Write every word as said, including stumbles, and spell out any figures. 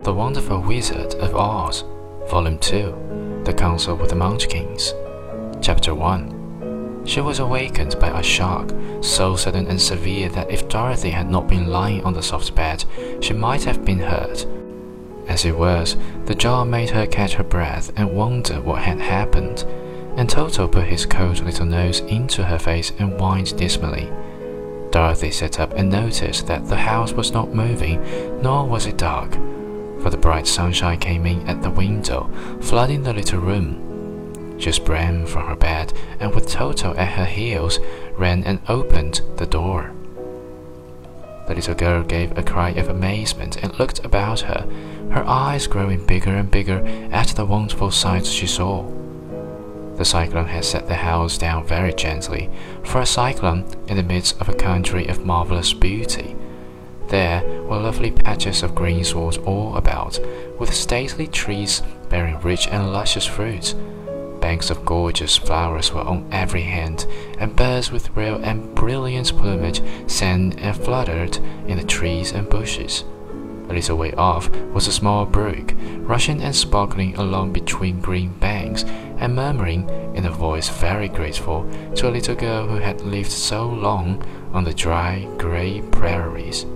The Wonderful Wizard of Oz, Volume two, The Council with the Munchkins, Chapter one. She was awakened by a shock so sudden and severe that if Dorothy had not been lying on the soft bed, she might have been hurt. As it was, the jar made her catch her breath and wonder what had happened, and Toto put his cold little nose into her face and whined dismally. Dorothy sat up and noticed that the house was not moving, nor was it dark, for the bright sunshine came in at the window, flooding the little room. She sprang from her bed and, with Toto at her heels, ran and opened the door. The little girl gave a cry of amazement and looked about her, her eyes growing bigger and bigger at the wonderful sights she saw. The cyclone had set the house down very gently, for a cyclone in the midst of a country of marvelous beauty. There were lovely patches of greensward all about, with stately trees bearing rich and luscious fruits. Banks of gorgeous flowers were on every hand, and birds with rare and brilliant plumage sang and fluttered in the trees and bushes. A little way off was a small brook, rushing and sparkling along between green banks, and murmuring in a voice very grateful to a little girl who had lived so long on the dry, grey prairies.